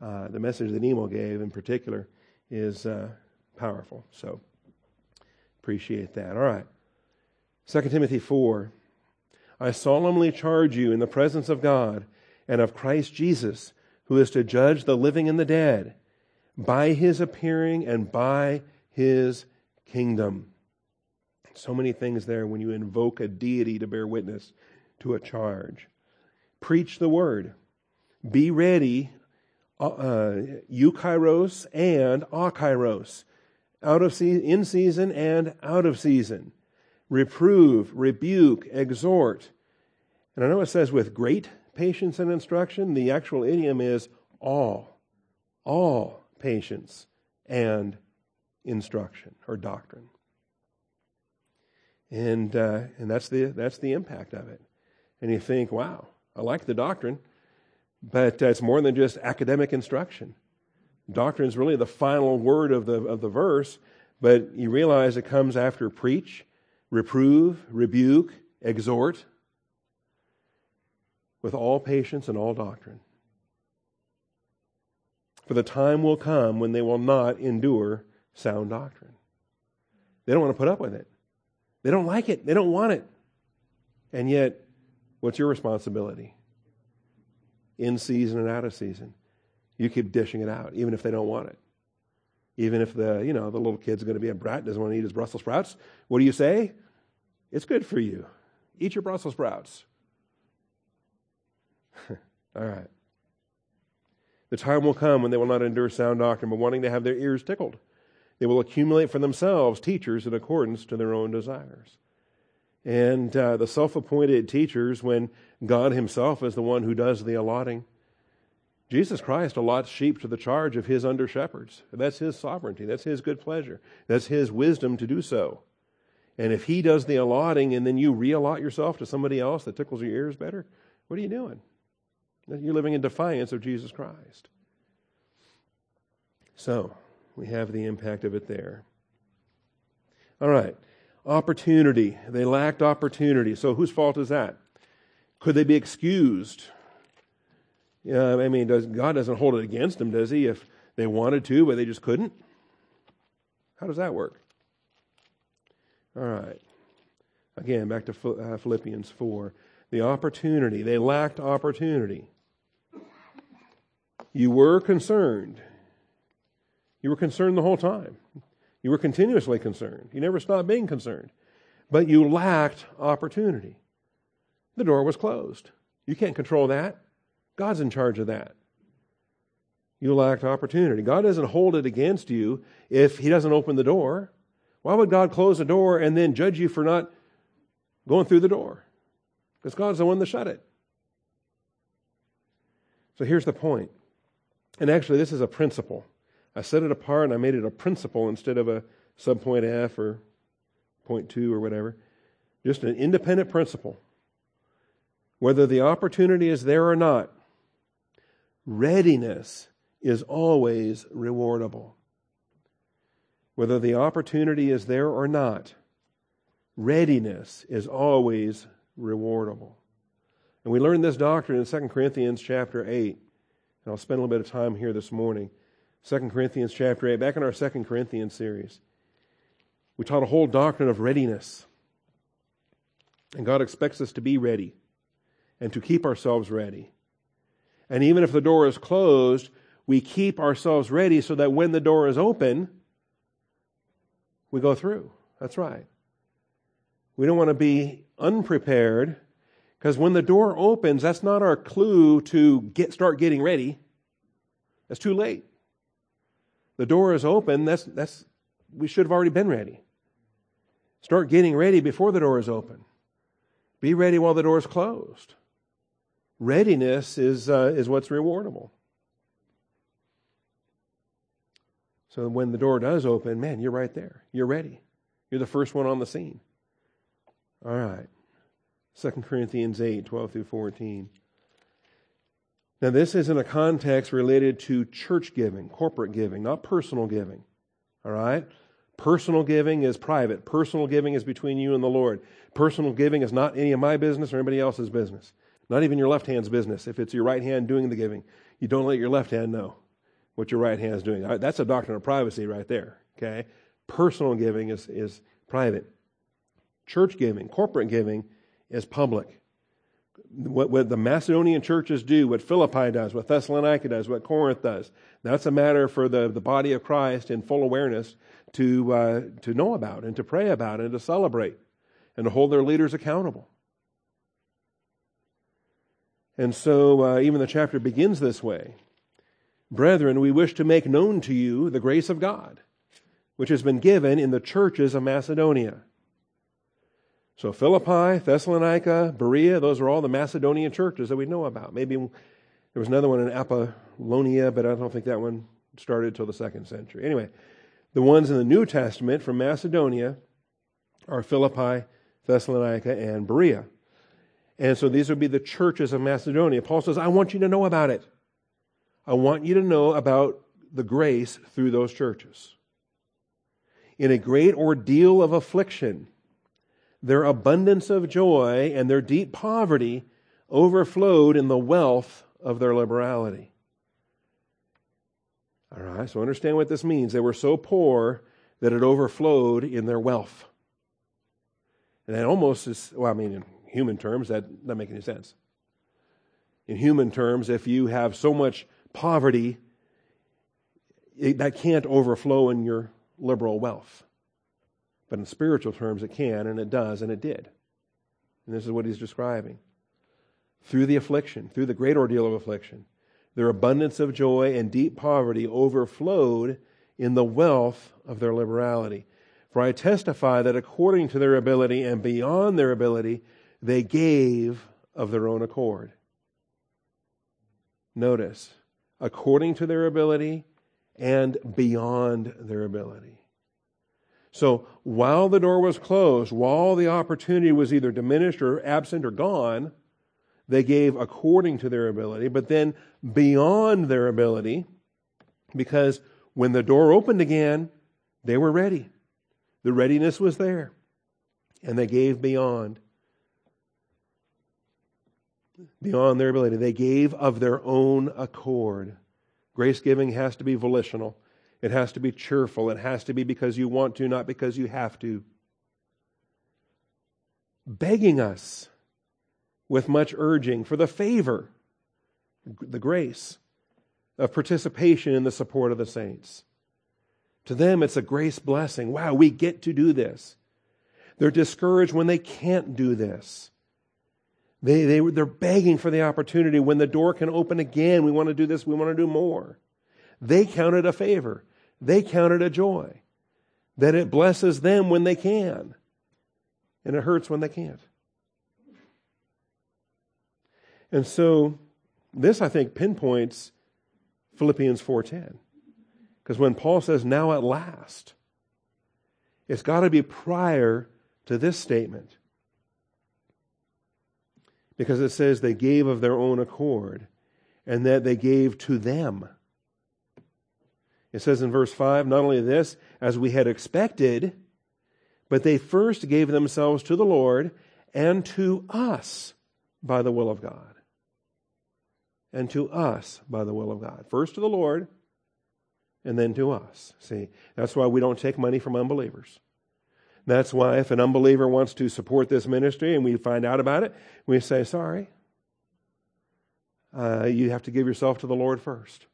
Uh, the message that Emil gave in particular is uh, powerful. So appreciate that. All right. Second Timothy four. I solemnly charge you in the presence of God and of Christ Jesus, who is to judge the living and the dead, by his appearing and by his kingdom. So many things there when you invoke a deity to bear witness to a charge. Preach the word. Be ready. Uh, eukairos and akairos, out of se- in season and out of season. Reprove, rebuke, exhort. And I know it says with great patience and instruction. The actual idiom is all, all patience and instruction or doctrine. And uh, and that's the that's the impact of it. And you think, wow, I like the doctrine. But uh, it's more than just academic instruction. Doctrine is really the final word of the of the verse, but you realize it comes after preach, reprove, rebuke, exhort, with all patience and all doctrine. For the time will come when they will not endure sound doctrine. They don't want to put up with it. They don't like it. They don't want it. And yet, what's your responsibility? In season and out of season, you keep dishing it out, even if they don't want it. Even if the you know the little kid's going to be a brat, doesn't want to eat his Brussels sprouts, what do you say? It's good for you. Eat your Brussels sprouts. All right. The time will come when they will not endure sound doctrine, but wanting to have their ears tickled, they will accumulate for themselves teachers in accordance to their own desires. And uh, the self-appointed teachers, when God himself is the one who does the allotting. Jesus Christ allots sheep to the charge of his under-shepherds. That's his sovereignty. That's his good pleasure. That's his wisdom to do so. And if he does the allotting and then you re-allot yourself to somebody else that tickles your ears better, what are you doing? You're living in defiance of Jesus Christ. So, we have the impact of it there. All right. Opportunity. They lacked opportunity. So whose fault is that? Could they be excused? Uh, I mean, does, God doesn't hold it against them, does he? If they wanted to, but they just couldn't? How does that work? All right. Again, back to Philippians four. The opportunity. They lacked opportunity. You were concerned. You were concerned the whole time. You were continuously concerned. You never stopped being concerned. But you lacked opportunity. The door was closed. You can't control that. God's in charge of that. You lacked opportunity. God doesn't hold it against you if he doesn't open the door. Why would God close the door and then judge you for not going through the door? Because God's the one that shut it. So here's the point. And actually, this is a principle. I set it apart and I made it a principle instead of a subpoint F or point two or whatever. Just an independent principle. Whether the opportunity is there or not, readiness is always rewardable. Whether the opportunity is there or not, readiness is always rewardable. And we learned this doctrine in Second Corinthians chapter eight. And I'll spend a little bit of time here this morning. Second Corinthians chapter eight, back in our Second Corinthians series, we taught a whole doctrine of readiness. And God expects us to be ready and to keep ourselves ready. And even if the door is closed, we keep ourselves ready so that when the door is open, we go through. That's right. We don't want to be unprepared, because when the door opens, that's not our clue to get start getting ready. It's too late. The door is open. That's that's we should have already been ready. Start getting ready before the door is open. Be ready while the door is closed. Readiness is uh, is what's rewardable. So when the door does open, man, you're right there. You're ready. You're the first one on the scene. All right. Second Corinthians eight, twelve through fourteen. Now, this is in a context related to church giving, corporate giving, not personal giving. All right? Personal giving is private. Personal giving is between you and the Lord. Personal giving is not any of my business or anybody else's business. Not even your left hand's business. If it's your right hand doing the giving, you don't let your left hand know what your right hand's doing. All right? That's a doctrine of privacy right there. Okay? Personal giving is, is private. Church giving, corporate giving is public. What, what the Macedonian churches do, what Philippi does, what Thessalonica does, what Corinth does, that's a matter for the, the body of Christ in full awareness to uh, to know about and to pray about and to celebrate and to hold their leaders accountable. And so uh, even the chapter begins this way. Brethren, we wish to make known to you the grace of God, which has been given in the churches of Macedonia. So Philippi, Thessalonica, Berea, those are all the Macedonian churches that we know about. Maybe there was another one in Apollonia, but I don't think that one started until the second century. Anyway, the ones in the New Testament from Macedonia are Philippi, Thessalonica, and Berea. And so these would be the churches of Macedonia. Paul says, I want you to know about it. I want you to know about the grace through those churches. In a great ordeal of affliction, their abundance of joy and their deep poverty overflowed in the wealth of their liberality. All right, so understand what this means. They were so poor that it overflowed in their wealth. And that almost is, well, I mean, in human terms, that doesn't make any sense. In human terms, if you have so much poverty, it, that can't overflow in your liberal wealth. But in spiritual terms, it can, and it does, and it did. And this is what he's describing. Through the affliction, through the great ordeal of affliction, their abundance of joy and deep poverty overflowed in the wealth of their liberality. For I testify that according to their ability and beyond their ability, they gave of their own accord. Notice, according to their ability and beyond their ability. So while the door was closed, while the opportunity was either diminished or absent or gone, They gave according to their ability, but then beyond their ability, because when the door opened again, they were ready. The readiness was there, and they gave beyond. Beyond their ability. They gave of their own accord. Grace giving has to be volitional. It has to be cheerful. It has to be because you want to, not because you have to. Begging us with much urging for the favor, the grace of participation in the support of the saints. To them, it's a grace blessing. Wow, we get to do this. They're discouraged when they can't do this. They, they, they're begging for the opportunity. When the door can open again, we want to do this, we want to do more. They count it a favor. They count it a joy. That it blesses them when they can. And it hurts when they can't. And so this, I think, pinpoints Philippians four ten. Because when Paul says, now at last, it's got to be prior to this statement. Because it says they gave of their own accord and that they gave to them. It says in verse five, not only this, as we had expected, but they first gave themselves to the Lord and to us by the will of God. And to us by the will of God. First to the Lord, and then to us. See, that's why we don't take money from unbelievers. That's why if an unbeliever wants to support this ministry and we find out about it, we say, sorry, uh, you have to give yourself to the Lord first.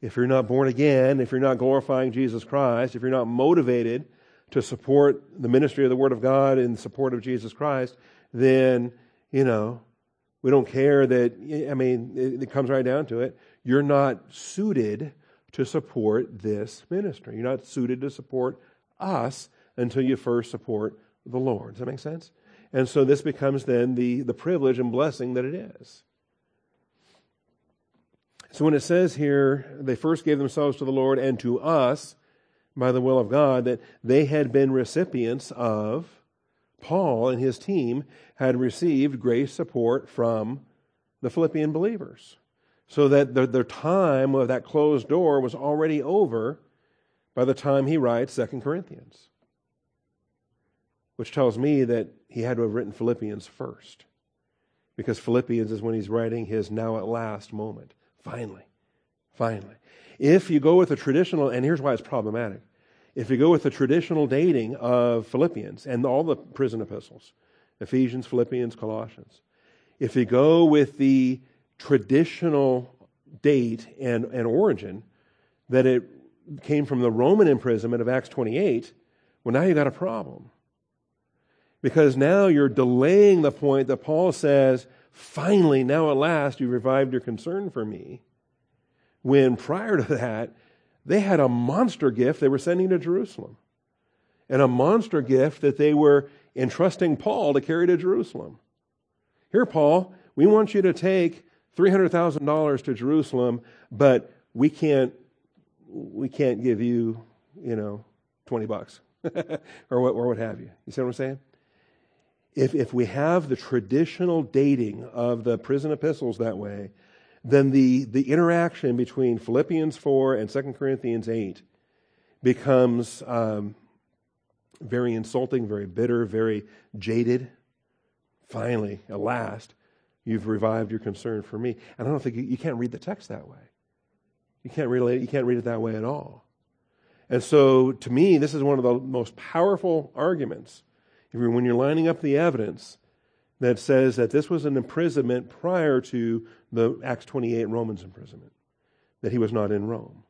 If you're not born again, if you're not glorifying Jesus Christ, if you're not motivated to support the ministry of the Word of God in support of Jesus Christ, then, you know, we don't care that, I mean, it, it comes right down to it. You're not suited to support this ministry. You're not suited to support us until you first support the Lord. Does that make sense? And so this becomes then the, the privilege and blessing that it is. So when it says here, they first gave themselves to the Lord and to us by the will of God, that they had been recipients of, Paul and his team had received grace support from the Philippian believers. So that the, the time of that closed door was already over by the time he writes Second Corinthians. Which tells me that he had to have written Philippians first. Because Philippians is when he's writing his now at last moment. Finally. Finally. If you go with the traditional, and here's why it's problematic. If you go with the traditional dating of Philippians and all the prison epistles, Ephesians, Philippians, Colossians. If you go with the traditional date and, and origin that it came from the Roman imprisonment of Acts twenty-eight, well, now you've got a problem. Because now you're delaying the point that Paul says, finally, now at last, you revived your concern for me. When prior to that, they had a monster gift they were sending to Jerusalem. And a monster gift that they were entrusting Paul to carry to Jerusalem. Here, Paul, we want you to take three hundred thousand dollars to Jerusalem, but we can't we can't give you, you know, twenty bucks or what or what have you. You see what I'm saying? If if we have the traditional dating of the prison epistles that way, then the the interaction between Philippians four and Second Corinthians eight becomes um, very insulting, very bitter, very jaded. Finally, at last, you've revived your concern for me. And I don't think you, you can't read the text that way. You can't relate. You can't read it that way at all. And so, to me, this is one of the most powerful arguments when you're lining up the evidence that says that this was an imprisonment prior to the Acts twenty-eight Romans imprisonment, that he was not in Rome.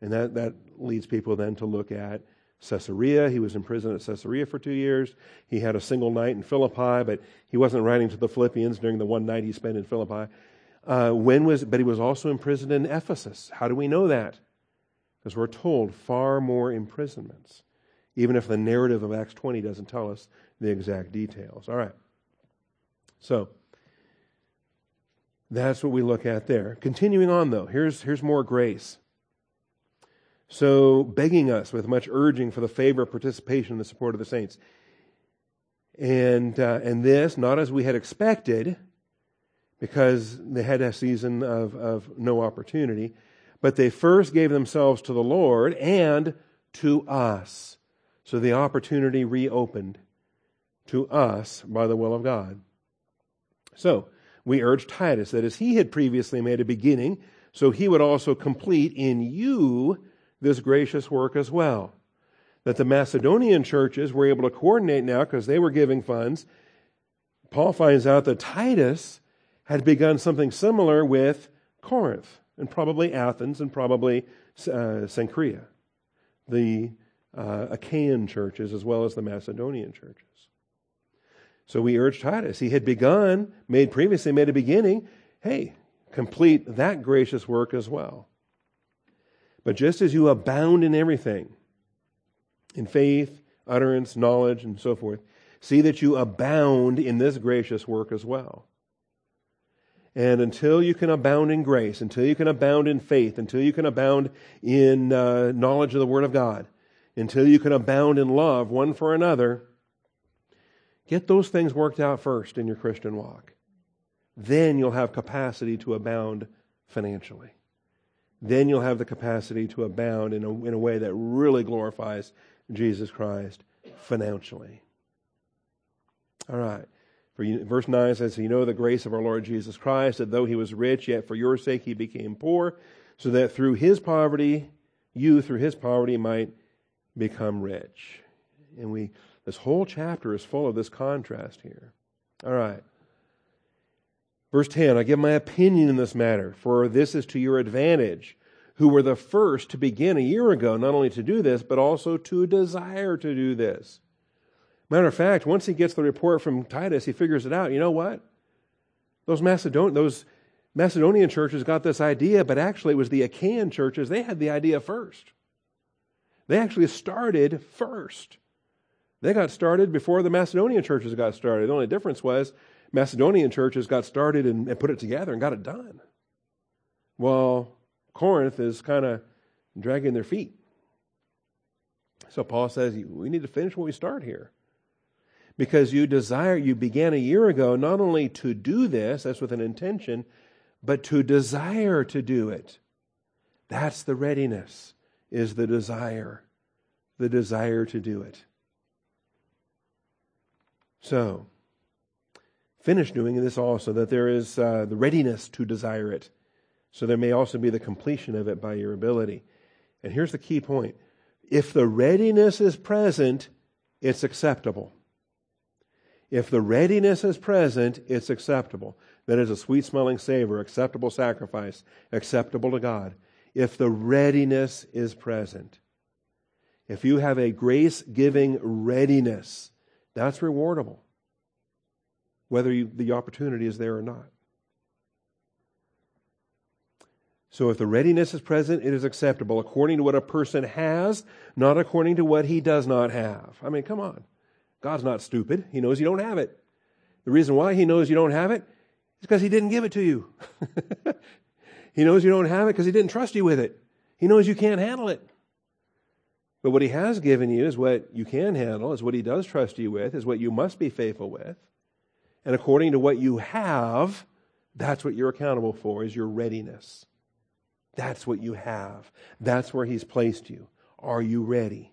And that, that leads people then to look at Caesarea. He was imprisoned at Caesarea for two years. He had a single night in Philippi, but he wasn't writing to the Philippians during the one night he spent in Philippi. Uh, when was? But he was also imprisoned in Ephesus. How do we know that? Because we're told far more imprisonments, even if the narrative of Acts twenty doesn't tell us the exact details. All right. So that's what we look at there. Continuing on, though, here's here's more grace. So begging us with much urging for the favor of participation in the support of the saints. and uh, and this, not as we had expected, because they had a season of, of no opportunity, but they first gave themselves to the Lord and to us. So the opportunity reopened to us by the will of God. So we urge Titus that as he had previously made a beginning, so he would also complete in you this gracious work as well. That the Macedonian churches were able to coordinate now because they were giving funds. Paul finds out that Titus had begun something similar with Corinth and probably Athens and probably uh, Cenchrea, the uh, Achaean churches as well as the Macedonian churches. So we urge Titus. He had begun, made previously made a beginning. Hey, complete that gracious work as well. But just as you abound in everything, in faith, utterance, knowledge, and so forth, see that you abound in this gracious work as well. And until you can abound in grace, until you can abound in faith, until you can abound in uh, knowledge of the Word of God, until you can abound in love one for another, get those things worked out first in your Christian walk. Then you'll have capacity to abound financially. Then you'll have the capacity to abound in a, in a way that really glorifies Jesus Christ financially. All right. For you, verse nine says, "You know the grace of our Lord Jesus Christ, that though he was rich, yet for your sake he became poor, so that through his poverty, you through his poverty might become rich." And we, this whole chapter is full of this contrast here. All right. Verse ten, "I give my opinion in this matter, for this is to your advantage, who were the first to begin a year ago, not only to do this, but also to desire to do this." Matter of fact, once he gets the report from Titus, he figures it out. You know what? Those Macedon- those Macedonian churches got this idea, but actually it was the Achaean churches. They had the idea first. They actually started first. They got started before the Macedonian churches got started. The only difference was Macedonian churches got started and, and put it together and got it done. Well, Corinth is kind of dragging their feet. So Paul says, we need to finish what we start here. Because you desire, you began a year ago not only to do this, that's with an intention, but to desire to do it. That's the readiness, is the desire, the desire to do it. So, finish doing this also, that there is uh, the readiness to desire it. So there may also be the completion of it by your ability. And here's the key point. If the readiness is present, it's acceptable. If the readiness is present, it's acceptable. That is a sweet-smelling savor, acceptable sacrifice, acceptable to God. If the readiness is present. If you have a grace-giving readiness, that's rewardable, whether you, the opportunity is there or not. So if the readiness is present, it is acceptable according to what a person has, not according to what he does not have. I mean, come on. God's not stupid. He knows you don't have it. The reason why he knows you don't have it is because he didn't give it to you. He knows you don't have it because he didn't trust you with it. He knows you can't handle it. But what he has given you is what you can handle, is what he does trust you with, is what you must be faithful with. And according to what you have, that's what you're accountable for, is your readiness. That's what you have. That's where he's placed you. Are you ready?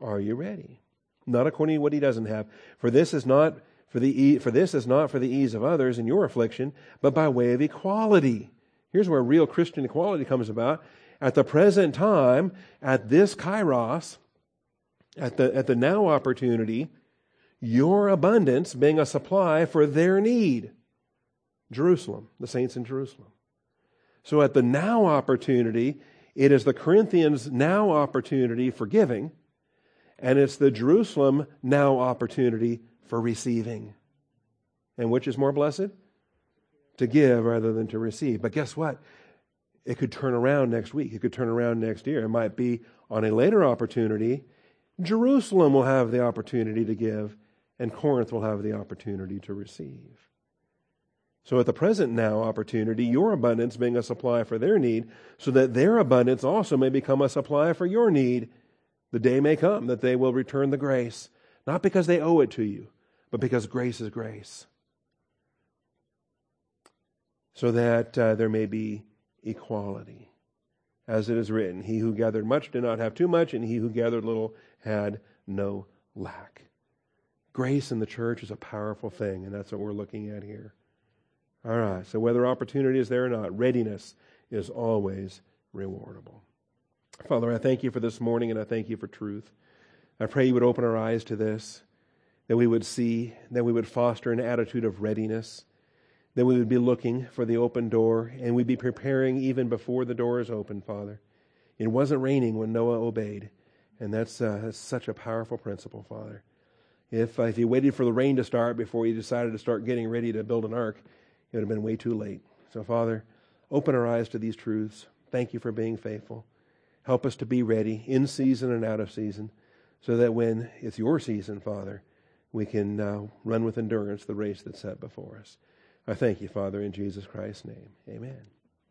Are you ready? Not according to what he doesn't have. For this is not for the e- for this is not for the ease of others in your affliction, but by way of equality. Here's where real Christian equality comes about. At the present time, at this kairos, at the at the now opportunity, your abundance being a supply for their need. Jerusalem, the saints in Jerusalem. So at the now opportunity, it is the Corinthians now opportunity for giving, and it's the Jerusalem now opportunity for receiving. And which is more blessed? To give rather than to receive. But guess what? It could turn around next week. It could turn around next year. It might be on a later opportunity. Jerusalem will have the opportunity to give, and Corinth will have the opportunity to receive. So at the present now opportunity, your abundance being a supply for their need, so that their abundance also may become a supply for your need. The day may come that they will return the grace, Not because they owe it to you, but because grace is grace. So that uh, there may be equality. As it is written, he who gathered much did not have too much, and he who gathered little had no lack. Grace in the church is a powerful thing, and that's what we're looking at here. All right, so whether opportunity is there or not, readiness is always rewardable. Father, I thank you for this morning, and I thank you for truth. I pray you would open our eyes to this, that we would see, that we would foster an attitude of readiness, that we would be looking for the open door, and we'd be preparing even before the door is open, Father. It wasn't raining when Noah obeyed, and that's, uh, that's such a powerful principle, Father. If uh, if you waited for the rain to start before you decided to start getting ready to build an ark, it would have been way too late. So, Father, open our eyes to these truths. Thank you for being faithful. Help us to be ready in season and out of season, so that when it's your season, Father, we can uh, run with endurance the race that's set before us. I thank you, Father, in Jesus Christ's name. Amen.